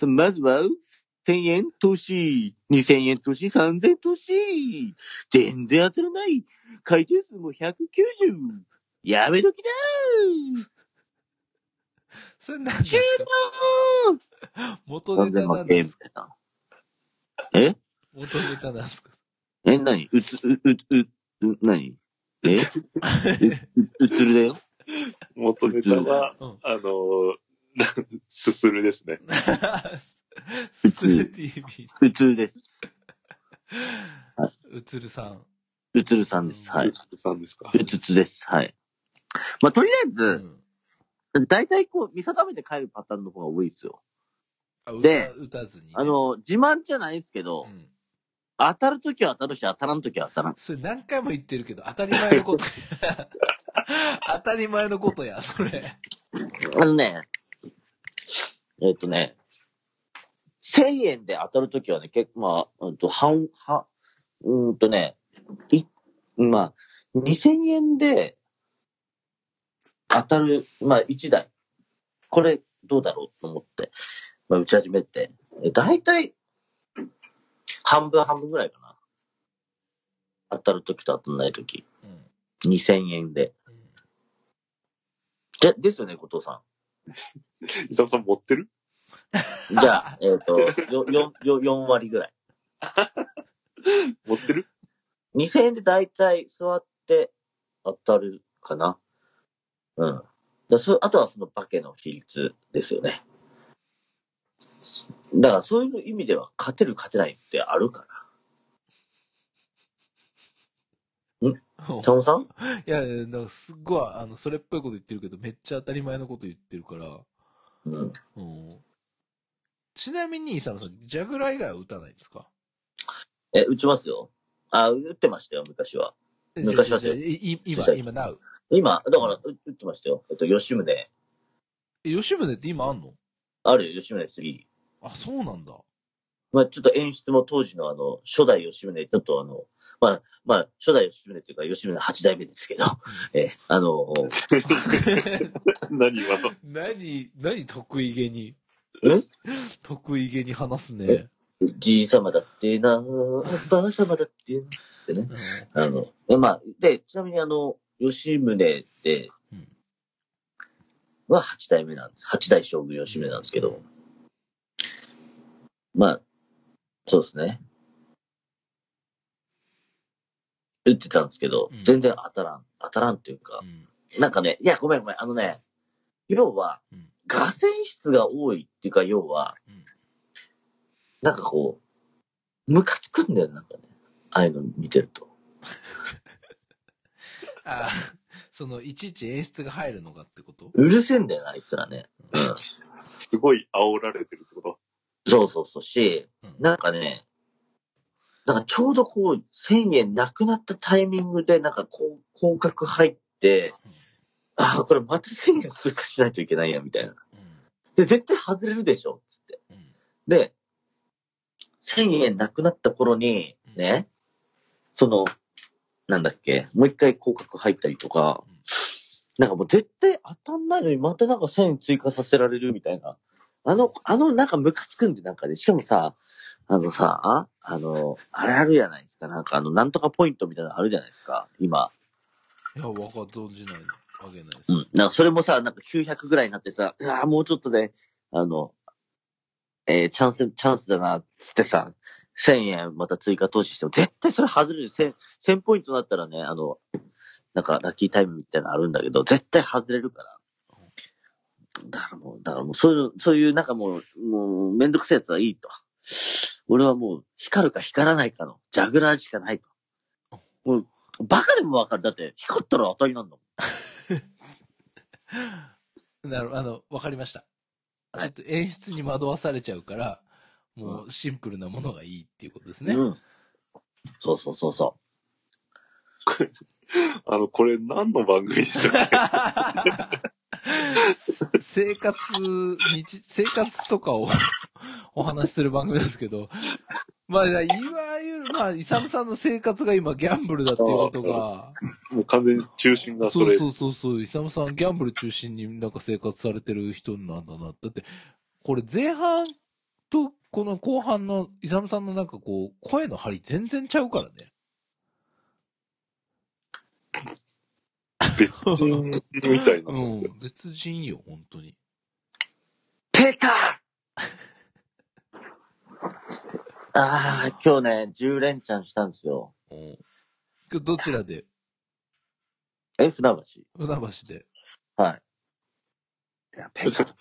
さあまずは1000円投資、2000円投資、3000円投資。全然当たらない。回転数も190。やめときだー。それ何ですか？元ネタなんですか？え？元ネタなんですか？え、何？何？え？うつるだよ。元ネタは、うん、すするですね。すする TV。うつるです。うつるさん。うつるさんです。はい。うつるさんですか。うつつです。はい。まあ、とりあえず、大体こう、見定めて帰るパターンの方が多いですよ。で、歌わずに、ね。自慢じゃないですけど、うん、当たるときは当たるし、当たらんときは当たらん。それ何回も言ってるけど、当たり前のことや。当たり前のことや、それ。ね、1000円で当たるときはね、結構、まあ、まあ、2000円で当たる、まあ、1台。これ、どうだろうと思って、まあ、打ち始めて。だいたい、半分ぐらいかな。当たるときと当たらないとき。うん、2000円で。うん、ですよね、後藤さん。伊沢さん持ってる？じゃあ、4割ぐらい。持ってる？ 2000 円でだいたい座って当たるかな。うん。あとはその化けの比率ですよね。だからそういう意味では勝てる勝てないってあるかな。ん？サモさん？いや、なんかすっごい、それっぽいこと言ってるけど、めっちゃ当たり前のこと言ってるから。うん。うん、ちなみに、サムさん、ジャグラー以外は打たないんですか？打ちますよ。打ってましたよ、昔は。昔は。今、なう。今、だから、打ってましたよ。吉宗。吉宗って今あんの？あるよ、吉宗3。あ、そうなんだ。まあちょっと演出も当時の初代吉宗、ちょっとまあ初代吉宗っていうか、吉宗8代目ですけど、何今の？何得意げに。え？得意げに話すね。じい様だってな、ばあ様だってな、つってね。まあ、で、ちなみに吉宗って、うん、は8代目なんです。8代将軍吉宗なんですけど、まあ、そうですね。打ってたんですけど、全然当たらんっていうか、うん、なんかね、いや、ごめん、要は、画線質が多いっていうか、要は、なんかこう、ムカつくんだよ、なんかね。ああいうの見てると。ああ、いちいち演出が入るのかってこと？うるせえんだよな、あいつらね。うん、すごい煽られてるってこと？そうし、なんかね、なんかちょうどこう、1000円なくなったタイミングで、なんかこう、広角入って、ああ、これまた1000円通過しないといけないや、みたいな。で、絶対外れるでしょ、つって。で、1000円なくなった頃に、ね、なんだっけ、もう一回広角入ったりとか、なんかもう絶対当たんないのにまたなんか1000円追加させられるみたいな。なんかムカつくんで、なんかね、しかもさ、あれあるじゃないですか、なんかなんとかポイントみたいなのあるじゃないですか、今。いや、存じないわけないです。うん。なんかそれもさ、なんか900ぐらいになってさ、もうちょっとで、チャンスだな、つってさ、1000円また追加投資しても、絶対それ外れる。1000ポイントだったらね、なんかラッキータイムみたいなのあるんだけど、絶対外れるから。だからもうそういうなんかもうめんどくせえやつはいいと。俺はもう光るか光らないかのジャグラーしかないと。もうバカでもわかる。だって光ったら当たりなんだもん。なる、わかりました。ちょっと演出に惑わされちゃうから、もうシンプルなものがいいっていうことですね。うん。そう。これ何の番組でしょうね。生活とかをお話しする番組ですけど、まあ、いわゆる、まあ、イサムさんの生活が今ギャンブルだっていうことが、もう完全に中心がそれ。そう。イサムさんギャンブル中心になんか生活されてる人なんだな。だって、これ前半とこの後半のイサムさんのなんかこう、声の張り全然ちゃうからね。別人みたいな、うん。別人よ、本当に。ペタ今日ね、10連チャンしたんですよ。今日どちらで船橋で。はい。いや、ペタさん。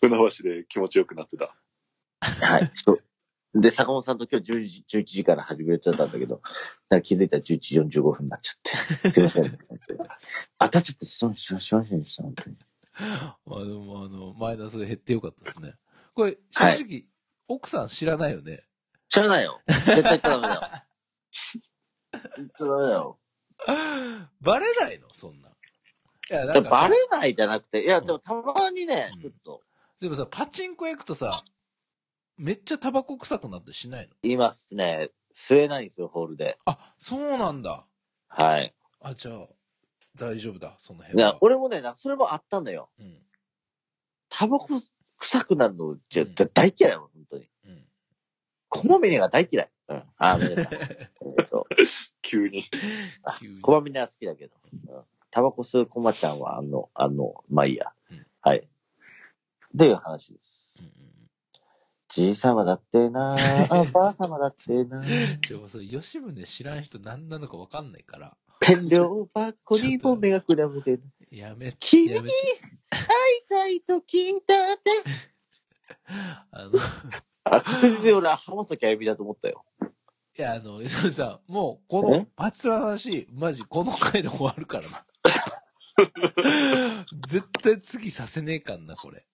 船橋で気持ちよくなってた。はい。で、坂本さんと今日11時から始めちゃったんだけど、なんか気づいたら11時45分になっちゃって。すいません。当たっちゃって、しませんでした、本当に。まあでも、マイナスが減ってよかったですね。これ、正直、はい、奥さん知らないよね。知らないよ。絶対ダメだよ。バレないのそんな。いや、なんかバレないじゃなくて、いや、でもたまにね、ちょっと。でもさ、パチンコ行くとさ、めっちゃタバコ臭くなってしないの？今っすね、吸えないんですよ、ホールで。あ、そうなんだ。はい。あ、じゃあ、大丈夫だ、その辺は。俺もね、それもあったんだよ。うん、タバコ臭くなるの、大嫌いもん、本当に。うん。こまめにが大嫌い。うん。あ、ごめんなさい。急に。こまめには好きだけど。うん。タバコ吸うこまちゃんは、まあいいや。うん、はい。という話です。うんじいさまだってなぁ、ばあさまだってなぁ。ちょ、そう、吉宗知らん人何なのか分かんないから。天領ばっこにも目がくらむで。やめて。君に会いたいと聞いたって。確実に俺は浜崎あゆみだと思ったよ。いや、磯さん、もう、この、あつらの話、マジ、この回で終わるからな。絶対次させねえかんな、これ。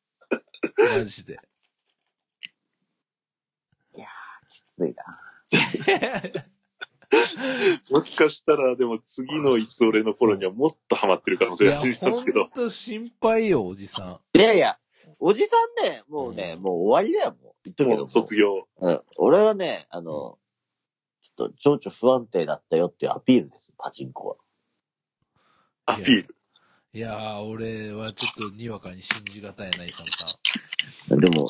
マジで。ねえな。もしかしたらでも次のいつ俺の頃にはもっとハマってる可能性がありますけど。本当心配よおじさん。いやおじさんねもうね、もう終わりだよもう。言っとくけど。卒業。うん。俺はねちょっと情緒不安定だったよっていうアピールですパチンコは。アピール。いや俺はちょっとにわかに信じがたいなイサムさん。でも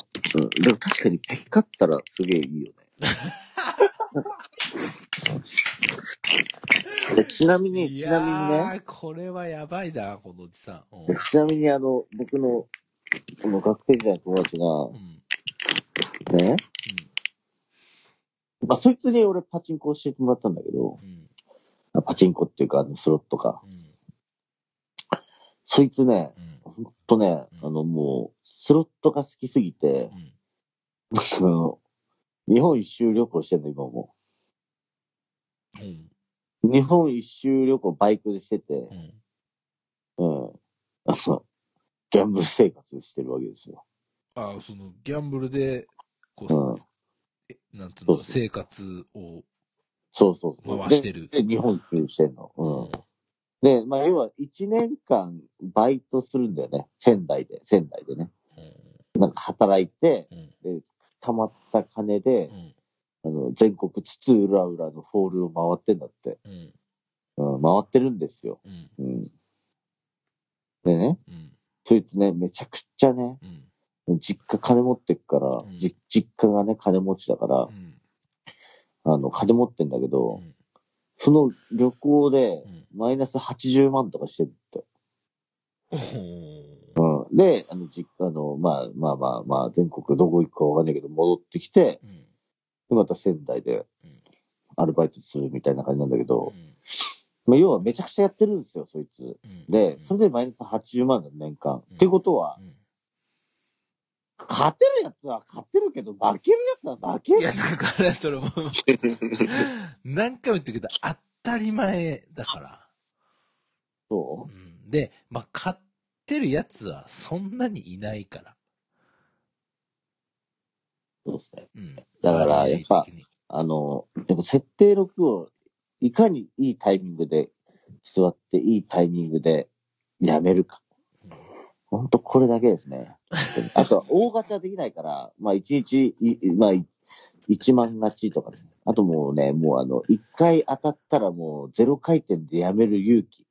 確かにペッカったらすげえいいよね。ちなみにね。これはやばいな、このおじさん。うん、ちなみに僕の、この学生時代の友達が、ね。まあ、そいつに俺パチンコ教えてもらったんだけど、パチンコっていうか、スロットか。そいつね、ほんとね、もう、スロットが好きすぎて、日本一周旅行してんの、今も。うん。日本一周旅行バイクでしてて、ギャンブル生活してるわけですよ。ああ、その、ギャンブルで、こう、なんつうの、生活を、そう。回してる。で、日本一周してんの。で、まあ、要は、1年間バイトするんだよね。仙台でね。なんか働いて、で溜まった金で、全国津々浦々のホールを回ってんだって。回ってるんですよ。でね、そいつね、めちゃくちゃね、実家金持ってっから、実家がね、金持ちだから、金持ってんだけど、その旅行で、マイナス80万とかしてるって。で、実家の、まあ、全国どこ行くかわかんないけど、戻ってきて、で、また仙台で、アルバイトするみたいな感じなんだけど、要はめちゃくちゃやってるんですよ、そいつ。うん、で、それでマイナス80万の年間。うん、ってことは、うん、勝てるやつは勝てるけど、負けるやつは負ける。いや、だからそれも、何回も言ってるけど、当たり前だから。そう、うん、で、まあ、勝ってるやつはそんなにいないから。そうですね。うん、だから、やっぱ、でも設定6を、いかにいいタイミングで座っていいタイミングでやめるか、うん、ほんとこれだけですね。あとは大勝ちはできないから、まあ1日まあ1万勝ちとか、ね、あともうね、もう1回当たったらもうゼロ回転でやめる勇気、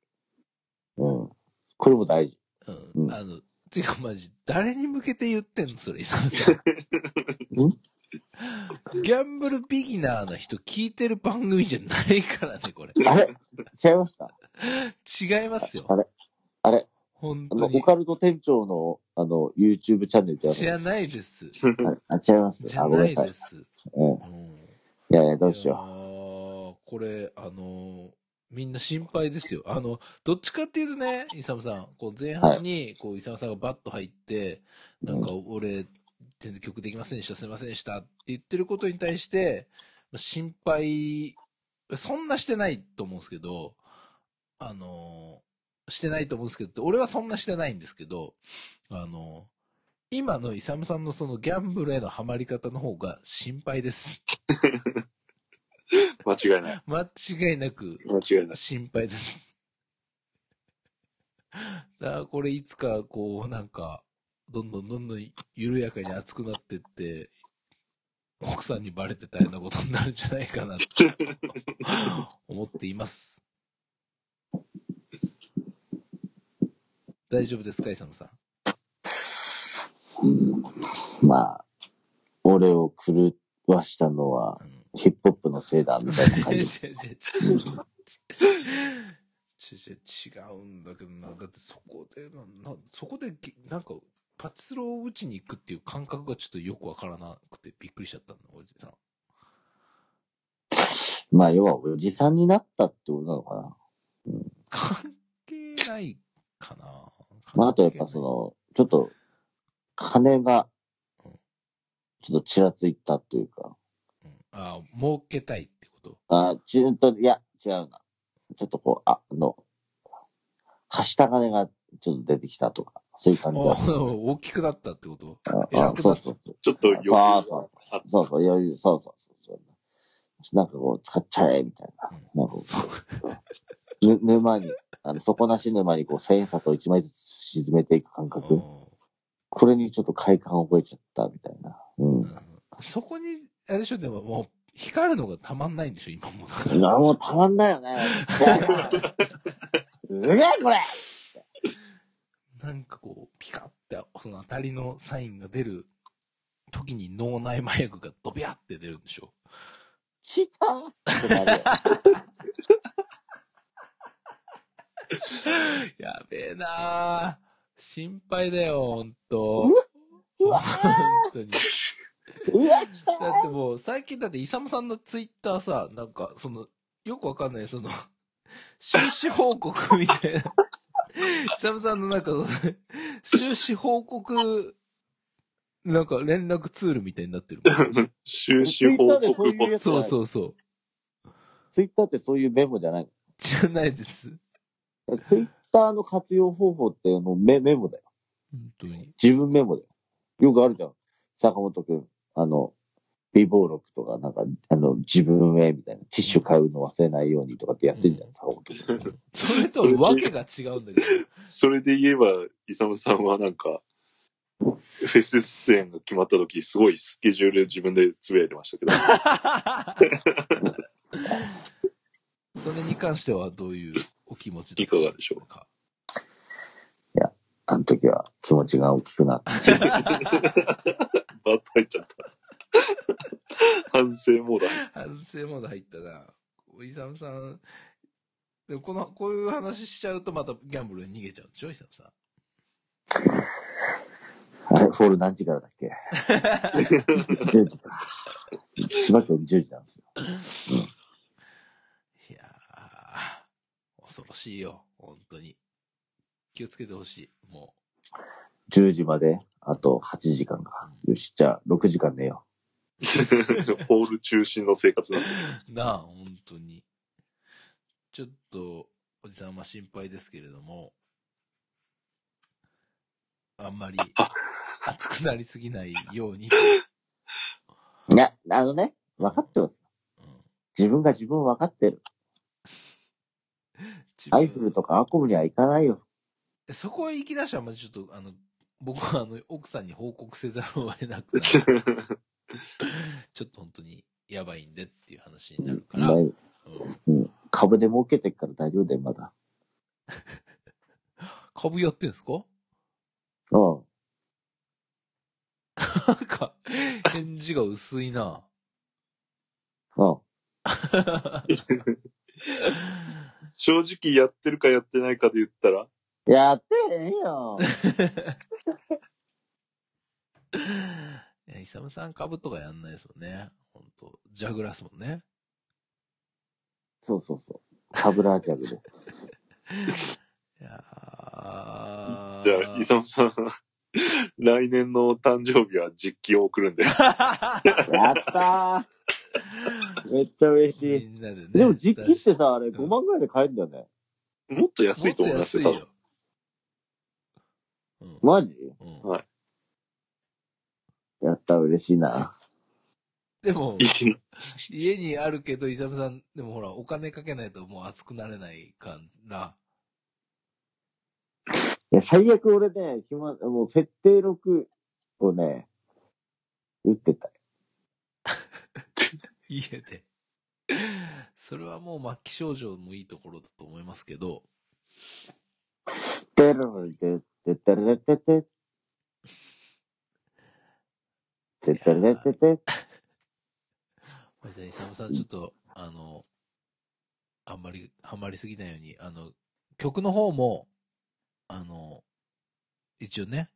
うん、これも大事。うん、うん、てかマジ誰に向けて言ってんのそれ、勇さん。ん？ギャンブルビギナーの人聞いてる番組じゃないからね、これ。あれ違いました違いますよ。あれ本当にオカルト店長の、YouTube チャンネルじゃないです。あ、違います。じゃないです。いやいや、どうしよう。これ、みんな心配ですよ。どっちかっていうとね、イサムさん、こう前半に、こう、イサムさんがバッと入って、なんか俺、全然曲できませんでした、すいませんでしたって言ってることに対して、心配、そんなしてないと思うんですけど、してないと思うんですけど、俺はそんなしてないんですけど、今のイサムさんのそのギャンブルへのハマり方の方が心配です。間違いない。間違いなく心配です。だからこれいつかこう、なんか、どんどん緩やかに熱くなってって、奥さんにバレて大変なことになるんじゃないかなって思っています。大丈夫ですか、イサムさん。まあ、俺を狂わしたのは、ヒップホップのせいだ、みたいな感じ。違うんだけどな。だってそこで、なんか、パチスロを打ちに行くっていう感覚がちょっとよくわからなくてびっくりしちゃったんだ、おじさん。まあ、要はおじさんになったってことなのかな。うん、関係ないかな。まあ、あとやっぱちょっと、金が、ちょっとちらついたというか。うん、ああ、儲けたいってこと？ああ、いや、違うな。ちょっとこう、貸した金が、ちょっと出てきたとか、そういう感じだった。大きくなったってこと？偉くなった。そうそうそう、ちょっと余裕があった。そうそう、余裕、そう。なんかこう、使っちゃえ、みたいな。うん、なんか沼に、底なし沼にこう、千円札を一枚ずつ沈めていく感覚。これにちょっと快感を覚えちゃった、みたいな。うん。そこに、あれでしょ、でももう、光るのがたまんないんでしょ、今も。もうたまんないよね。すげえ、これなんかこう、ピカって、その当たりのサインが出る時に脳内麻薬がドビャって出るんでしょ。来たやべえなぁ。心配だよ、ほんと。うわほんとに。うわ来ただってもう、最近だって、イサムさんのツイッターさ、なんか、よくわかんない、収支報告みたいな。イサムさんのなんか、収支報告、なんか連絡ツールみたいになってるもん。収支報告簿。そう。ツイッターってそういうメモじゃないの？じゃないです。ツイッターの活用方法ってメモだよ。本当に。自分メモだよ。よくあるじゃん。坂本くん、微暴録とか、なんか、自分へみたいな、ティッシュ買うの忘れないようにとかってやってんじゃないですか、うん、それとはわけが違うんだけど。それで言えば、イサムさんはなんか、フェス出演が決まった時、すごいスケジュール自分でつぶやいてましたけど。それに関してはどういうお気持ちでいかがでしょうか。いや、あの時は気持ちが大きくなって。バッと入っちゃった。反省モード入ったな。イサムさん、でもこういう話しちゃうとまたギャンブルに逃げちゃうんでしょ、イサムさん。あれ、ホール何時からだっけ？ 10 時か。千葉県10時なんですよ。うん、いや恐ろしいよ、本当に。気をつけてほしい、もう。10時まで、あと8時間か。よし、じゃあ6時間寝よう。ホール中心の生活なんだ。なあ、本当に。ちょっと、おじさんは心配ですけれども、あんまり熱くなりすぎないように。あのね、分かってます。自分が自分を分かってる。アイフルとかアコムには行かないよ。そこへ行き出したら、まずちょっと、僕は奥さんに報告せざるを得なくなる。ちょっと本当にやばいんでっていう話になるから。うんうん、株で儲けてっから大丈夫だよ、まだ。株やってんすか？うん。なんか、返事が薄いな。うん。正直やってるかやってないかで言ったらやってへんよ。いや、イサムさん株とかやんないですもんね。ほんとジャグラーすもんね。そうそうそう、カブラージャグで。いやー、じゃあイサムさん来年の誕生日は実機を送るんで。やったー、めっちゃ嬉しい。みんなでね。でも実機ってさ、あれ5万ぐらいで買えるんだよね。うん、もっと安いと思いますよ。もっと安いよ。うん、マジ？うん、はい。やったら嬉しいな。でも家にあるけど、イサムさんでもほらお金かけないともう熱くなれないから。いや、最悪俺ね、もう設定6をね打ってた。家で。それはもう末期症状もいいところだと思いますけど。まあ、じゃあイサムさん、ちょっとあんまりハマりすぎないように、曲の方も一応ね、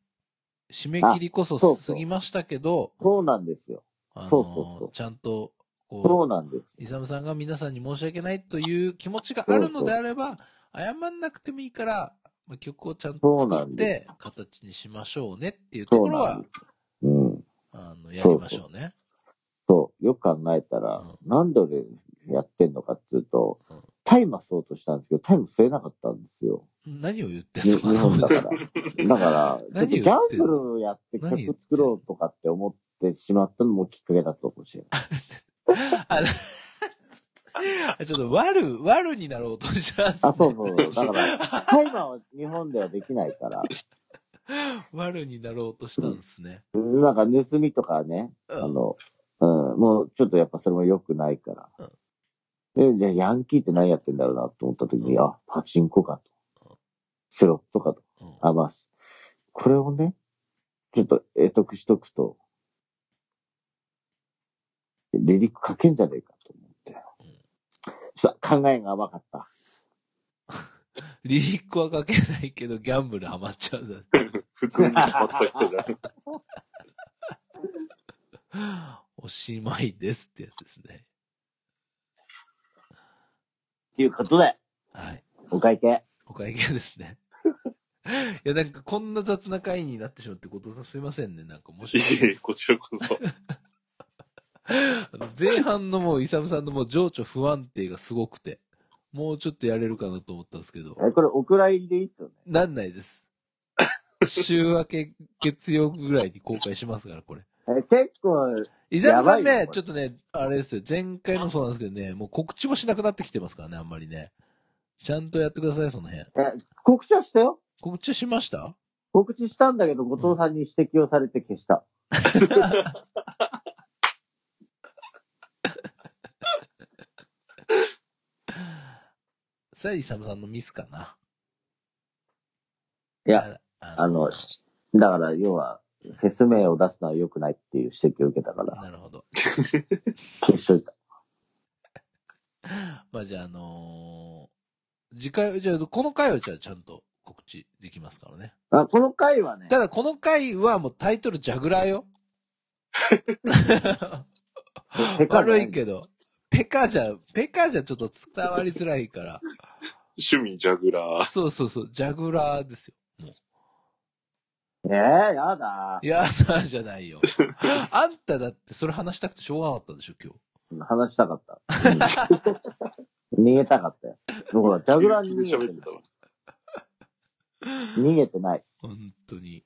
締め切りこそ過ぎましたけど、そうなんですよ。そうちゃんとそうなんです。イサムさんが皆さんに申し訳ないという気持ちがあるのであれば、謝んなくてもいいから、曲をちゃんと作って、形にしましょうねっていうところは、やりましょうね。そう。よく考えたら、なんで俺やってんのかっていうと、大麻吸おうとしたんですけど、大麻吸えなかったんですよ。何を言ってんのか、そうです。だから、ギャンブルをやって曲作ろうとかって思ってしまったのもきっかけだったかもしれない。ちょっと悪になろうとしたんですね。あ、そう。だから、タイマーは日本ではできないから。悪になろうとしたんですね。なんか盗みとかね、もうちょっとやっぱそれも良くないから。で、ヤンキーって何やってんだろうなと思った時に、あ、パチンコかと。スロットかと。まあ、これをね、ちょっと得得しとくと、離陸かけんじゃねえかと思って。考えが甘かった。離陸はかけないけど、ギャンブルハマっちゃうだ。普通にハマった人じゃん。おしまいですってやつですね。っていうことで。はい。お会計。お会計ですね。いや、なんかこんな雑な会になってしまって、後藤さんすいませんね。なんか申し訳ないです。いえ、こちらこそ。前半のもう、イサムさんのもう情緒不安定がすごくて、もうちょっとやれるかなと思ったんですけど。これ、お蔵入りでいいっすよね。なんないです。週明け月曜ぐらいに公開しますから、これ。結構、イサムさんね、ちょっとね、あれですよ、前回もそうなんですけどね、もう告知もしなくなってきてますからね、あんまりね。ちゃんとやってください、その辺。告知はしたよ。告知しました？告知したんだけど、後藤さんに指摘をされて消した。それはイサムさんのミスかな。いや、だから要はフェス名を出すのは良くないっていう指摘を受けたから。なるほど。消しといた。まあじゃあ次回、じゃあこの回はじゃあちゃんと告知できますからね。あ、この回はね。ただこの回はもうタイトルジャグラーよ。悪いけど。ペカじゃちょっと伝わりづらいから。趣味ジャグラー。そうそうそう、ジャグラーですよ。やだ。やだじゃないよ。あんただってそれ話したくてしょうがなかったでしょ、今日。話したかった。逃げたかったよ。ほら、ジャグラーに逃げてない。逃げてない。本当に。い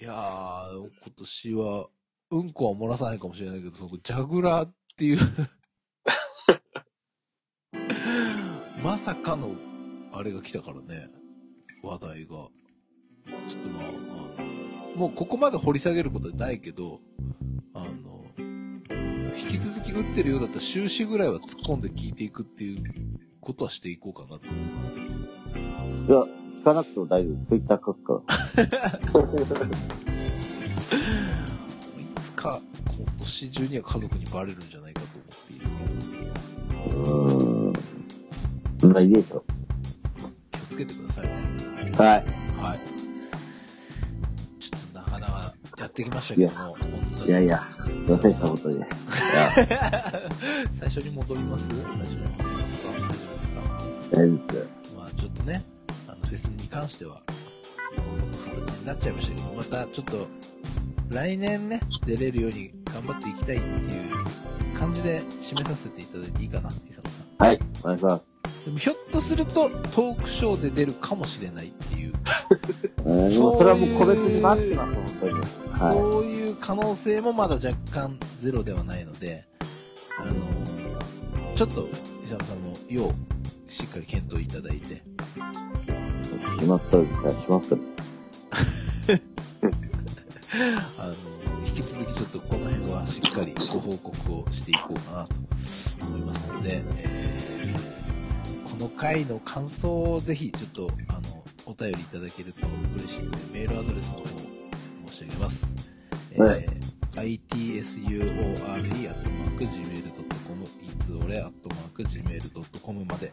やー、今年は、うんこは漏らさないかもしれないけど、そのジャグラーっていう、まさかの、あれが来たからね、話題が。ちょっとまあ、もうここまで掘り下げることはないけど、引き続き打ってるようだったら終始ぐらいは突っ込んで聞いていくっていうことはしていこうかなと思ってますけど。いや、聞かなくても大丈夫。ツイッター書くから。いつか今年中には家族にバレるんじゃないかと思っている。そんなにいいでしょ。気をつけてくださいね。はい。はい。ちょっとなかなかやってきましたけども、本当に。いやいや、忘れたことで。最初に戻ります？最初に戻りますか？大丈夫ですか？まあちょっとね、フェスに関しては、こんな形になっちゃいましたけど、またちょっと、来年ね、出れるように頑張っていきたいっていう感じで締めさせていただいていいかな、伊佐野さん。はい、お願いします。でもひょっとすると、トークショーで出るかもしれないっていう。それはもう個別に待ってます、本当に、はい。そういう可能性もまだ若干ゼロではないので、ちょっと、伊沢さんの要をしっかり検討いただいて。決まったら、決まったら。引き続きちょっとこの辺はしっかりご報告をしていこうかなと思いますので、この回の感想をぜひちょっと、お便りいただけると嬉しいので、メールアドレスの方を申し上げます。itsuore@gmail.com、itsuore@gmail.com まで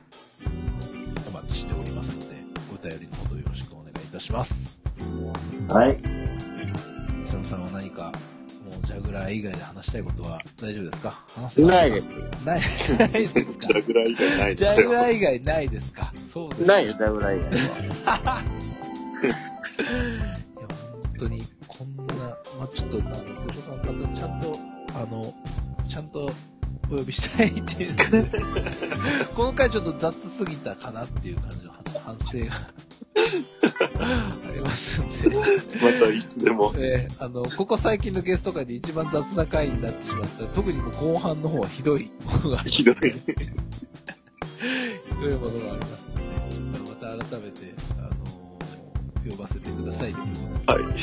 お待ちしておりますので、お便りのほどよろしくお願いいたします。はい。伊佐野さんは何か、もうジャグラー以外で話したいことは大丈夫ですか？話せないです。ないですか？ジャグラー以外ないです。ジャグラー以外ないですか？そうですね。ないよ、ジャグラー以外は。いや、本当に、こんな、まあ、ちょっと、お父さん方、ちゃんと、ちゃんと、お呼びしたいっていう。この回ちょっと雑すぎたかなっていう感じの反省が。ありますんで。またいつでも。ここ最近のゲスト界で一番雑な回になってしまった。特にもう後半の方はひどいものがあります。ひどいものがありますので、ね、ちょっとまた改めて、呼ばせてくださいということで。はい。よろし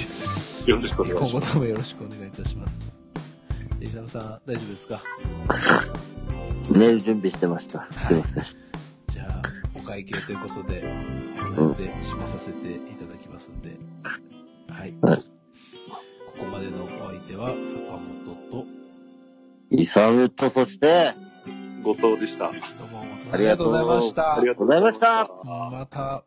くお願いします。今後ともよろしくお願いいたします。伊沢さん、大丈夫ですか？メール準備してました。すいません。はい、じゃあ、お会計ということで、で締めさせていただきますんで、はい。はい、ここまでのお相手は坂本とイサムとそして後藤でした。どうもありがとうございました。ありがとうございました。また。